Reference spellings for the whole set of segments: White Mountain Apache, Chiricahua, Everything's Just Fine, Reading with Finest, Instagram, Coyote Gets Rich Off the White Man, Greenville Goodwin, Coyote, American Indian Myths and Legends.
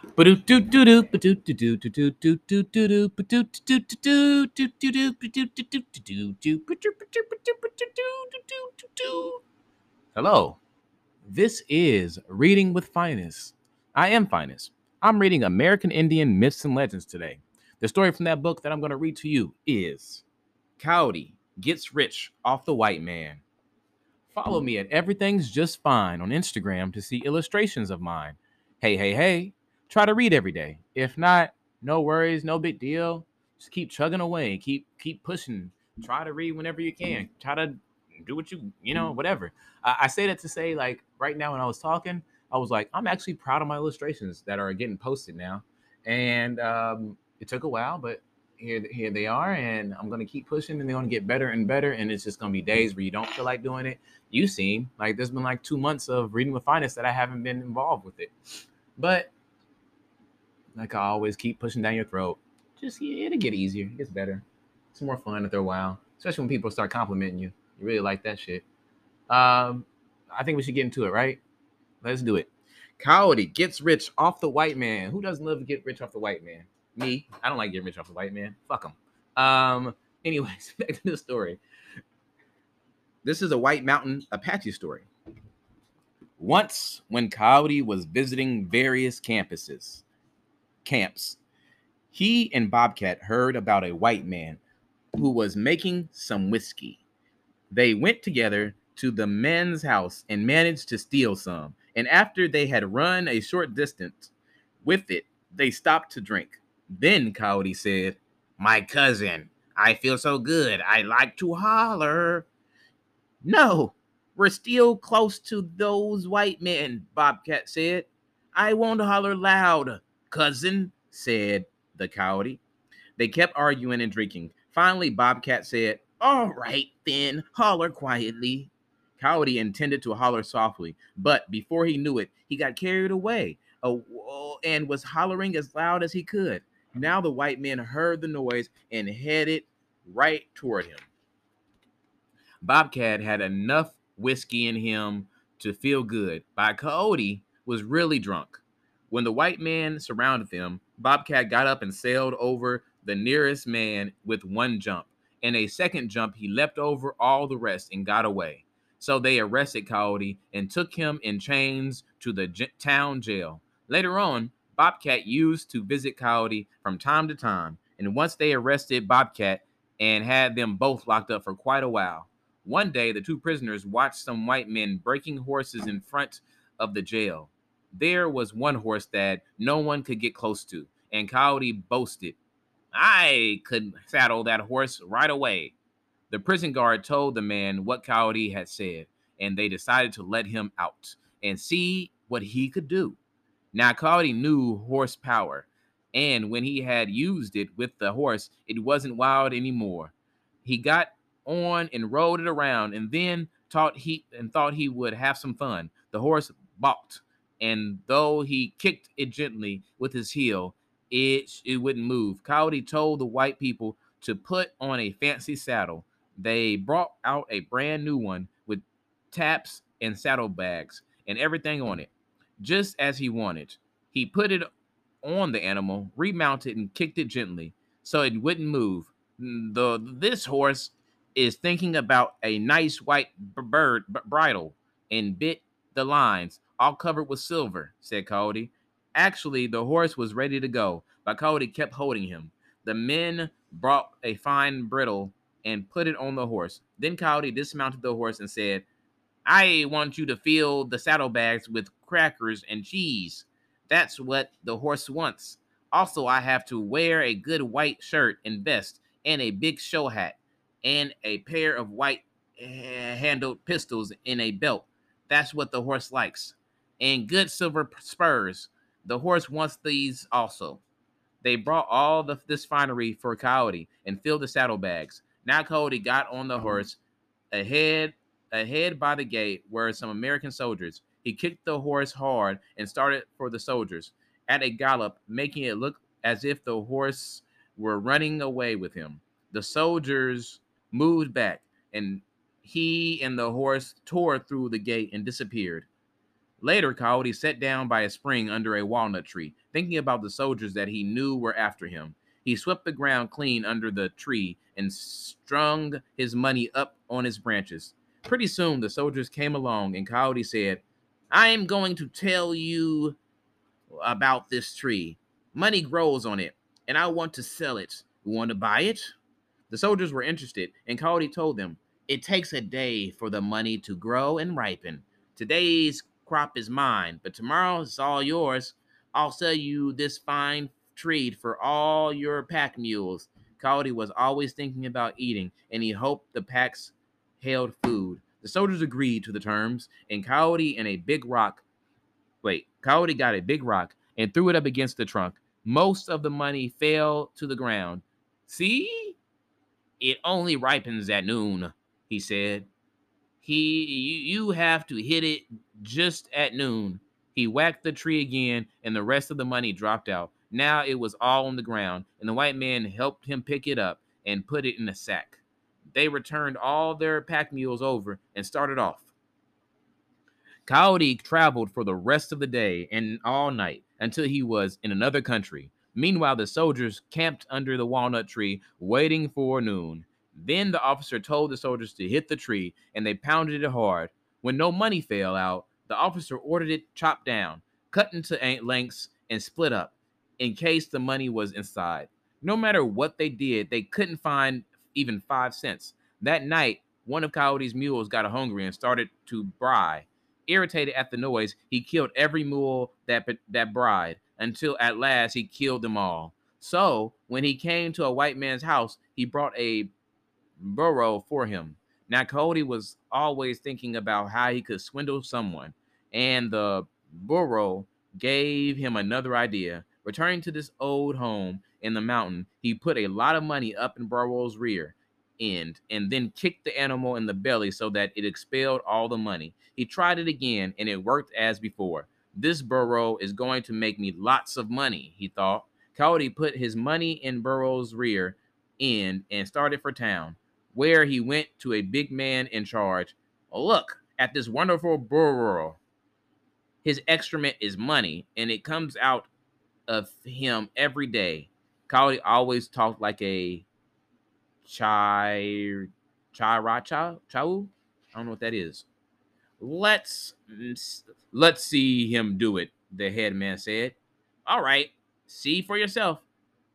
Hello, this is Reading with Finest. I am Finest. I'm reading American Indian Myths and Legends today. The story from that book that I'm going to read to you is Coyote Gets Rich Off the White Man. Follow me at Everything's Just Fine on Instagram to see illustrations of mine. Hey. Try to read every day. If not, no worries, no big deal. Just keep chugging away. Keep pushing. Try to read whenever you can. Try to do what you know, whatever. I say that to say, like, right now when I was talking, I was like, I'm actually proud of my illustrations that are getting posted now. And it took a while, but here they are. And I'm going to keep pushing, and they're going to get better and better. And it's just going to be days where you don't feel like doing it. You seem like there's been like 2 months of Reading with Finest that I haven't been involved with it. But like I always keep pushing down your throat. Just, yeah, it'll get easier. It gets better. It's more fun after a while, especially when people start complimenting you. You really like that shit. I think we should get into it, right? Let's do it. Coyote gets rich off the white man. Who doesn't love to get rich off the white man? Me. I don't like getting rich off the white man. Fuck him. Anyways, back to the story. This is a White Mountain Apache story. Once, when Coyote was visiting various camps, he and Bobcat heard about a white man who was making some whiskey. They went together to the man's house and managed to steal some. And after they had run a short distance with it, they stopped to drink. Then Coyote said, "My cousin, I feel so good. I like to holler." "No, we're still close to those white men," Bobcat said. "I won't holler loud, cousin," said the coyote. They kept arguing and drinking. Finally, Bobcat said, "All right, then, holler quietly." Coyote intended to holler softly, but before he knew it, he got carried away and was hollering as loud as he could. Now the white men heard the noise and headed right toward him. Bobcat had enough whiskey in him to feel good, but Coyote was really drunk. When the white man surrounded them, Bobcat got up and sailed over the nearest man with one jump. In a second jump, he leapt over all the rest and got away. So they arrested Coyote and took him in chains to the town jail. Later on, Bobcat used to visit Coyote from time to time, and once they arrested Bobcat and had them both locked up for quite a while. One day, the two prisoners watched some white men breaking horses in front of the jail. There was one horse that no one could get close to, and Coyote boasted, "I could saddle that horse right away." The prison guard told the man what Coyote had said, and they decided to let him out and see what he could do. Now, Coyote knew horsepower, and when he had used it with the horse, it wasn't wild anymore. He got on and rode it around, and then thought he would have some fun. The horse balked, and though he kicked it gently with his heel, it wouldn't move. Coyote told the white people to put on a fancy saddle. They brought out a brand new one with taps and saddlebags and everything on it, just as he wanted. He put it on the animal, remounted, and kicked it gently so it wouldn't move. This horse is thinking about a nice white bird bridle and bit the lines, all covered with silver," said Coyote. Actually, the horse was ready to go, but Coyote kept holding him. The men brought a fine bridle and put it on the horse. Then Coyote dismounted the horse and said, "I want you to fill the saddlebags with crackers and cheese. That's what the horse wants. Also, I have to wear a good white shirt and vest and a big show hat and a pair of white-handled pistols in a belt. That's what the horse likes. And good silver spurs. The horse wants these also." They brought all this finery for Coyote and filled the saddlebags. Now Coyote got on the horse. Ahead by the gate were some American soldiers. He kicked the horse hard and started for the soldiers at a gallop, making it look as if the horse were running away with him. The soldiers moved back, and he and the horse tore through the gate and disappeared. Later, Coyote sat down by a spring under a walnut tree, thinking about the soldiers that he knew were after him. He swept the ground clean under the tree and strung his money up on its branches. Pretty soon, the soldiers came along, and Coyote said, "I am going to tell you about this tree. Money grows on it, and I want to sell it. You want to buy it?" The soldiers were interested, and Coyote told them, "It takes a day for the money to grow and ripen. Today's crop is mine, but tomorrow it's all yours. I'll sell you this fine treat for all your pack mules." Coyote was always thinking about eating, and he hoped the packs held food. The soldiers agreed to the terms, and Coyote got a big rock and threw it up against the trunk. Most of the money fell to the ground. "See? It only ripens at noon," he said. You have to hit it just at noon." He whacked the tree again, and the rest of the money dropped out. Now it was all on the ground, and the white man helped him pick it up and put it in a sack. They returned all their pack mules over and started off. Coyote traveled for the rest of the day and all night until he was in another country. Meanwhile, the soldiers camped under the walnut tree, waiting for noon. Then the officer told the soldiers to hit the tree, and they pounded it hard. When no money fell out, the officer ordered it chopped down, cut into lengths, and split up, in case the money was inside. No matter what they did, they couldn't find even 5 cents. That night, one of Coyote's mules got hungry and started to bray. Irritated at the noise, he killed every mule that brayed, until at last he killed them all. So when he came to a white man's house, he brought a burro for him. Now Coyote was always thinking about how he could swindle someone, and the burro gave him another idea. Returning to this old home in the mountain, he put a lot of money up in Burro's rear end and then kicked the animal in the belly so that it expelled all the money. He tried it again, and it worked as before. "This burro is going to make me lots of money," he thought. Coyote put his money in Burro's rear end and started for town, where he went to a big man in charge. "Look at this wonderful burro. His excrement is money, and it comes out of him every day." Coyote always talked like a chiricahua. I don't know what that is. Let's see him do it," the head man said. "All right, see for yourself.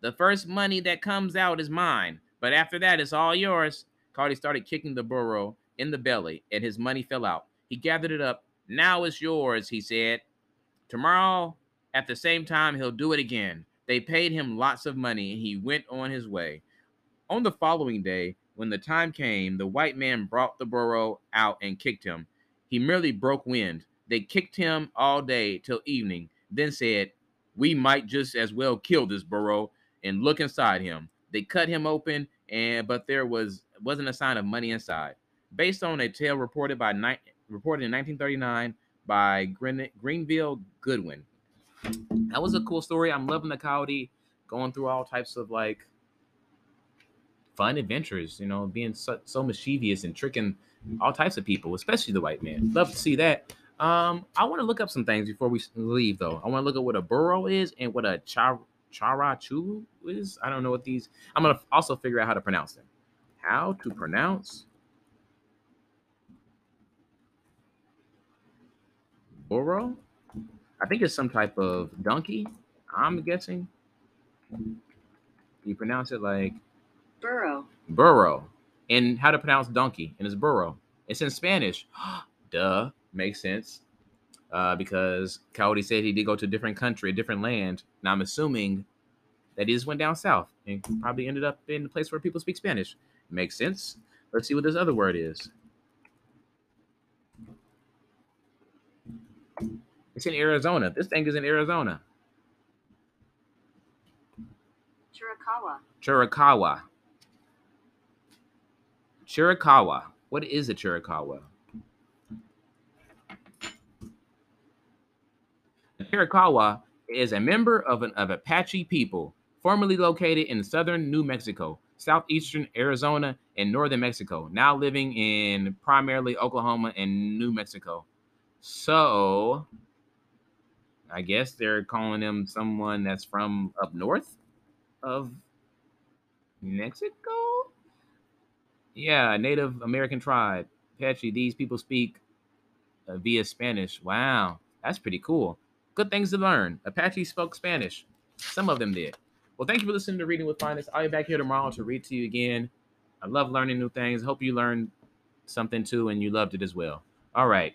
The first money that comes out is mine, but after that, it's all yours." Coyote started kicking the burro in the belly, and his money fell out. He gathered it up. "Now it's yours," he said. "Tomorrow, at the same time, he'll do it again." They paid him lots of money, and he went on his way. On the following day, when the time came, the white man brought the burro out and kicked him. He merely broke wind. They kicked him all day till evening, then said, "We might just as well kill this burro and look inside him." They cut him open, but there wasn't a sign of money inside. Based on a tale reported in 1939 by Greenville Goodwin. That was a cool story. I'm loving the Coyote going through all types of like fun adventures, you know, being so mischievous and tricking all types of people, especially the white man. Love to see that. I want to look up some things before we leave, though. I want to look at what a burro is and what a charachu is. I don't know what these. I'm gonna also figure out how to pronounce them. How to pronounce burro? I think it's some type of donkey, I'm guessing. You pronounce it like burro. Burro. And how to pronounce donkey, and it's burro. It's in Spanish. Duh. Makes sense. Because Coyote said he did go to a different country, a different land. Now I'm assuming that he just went down south and probably ended up in a place where people speak Spanish. Makes sense. Let's see what this other word is. It's in Arizona. This thing is in Arizona. Chiricahua. What is a Chiricahua? The Chiricahua is a member of an Apache people, formerly located in southern New Mexico, southeastern Arizona, and northern Mexico, now living in primarily Oklahoma and New Mexico. So I guess they're calling him someone that's from up north of Mexico? Yeah, Native American tribe. Apache, these people speak via Spanish. Wow, that's pretty cool. Good things to learn. Apache spoke Spanish. Some of them did. Well, thank you for listening to Reading with Finest. I'll be back here tomorrow to read to you again. I love learning new things. Hope you learned something too and you loved it as well. All right.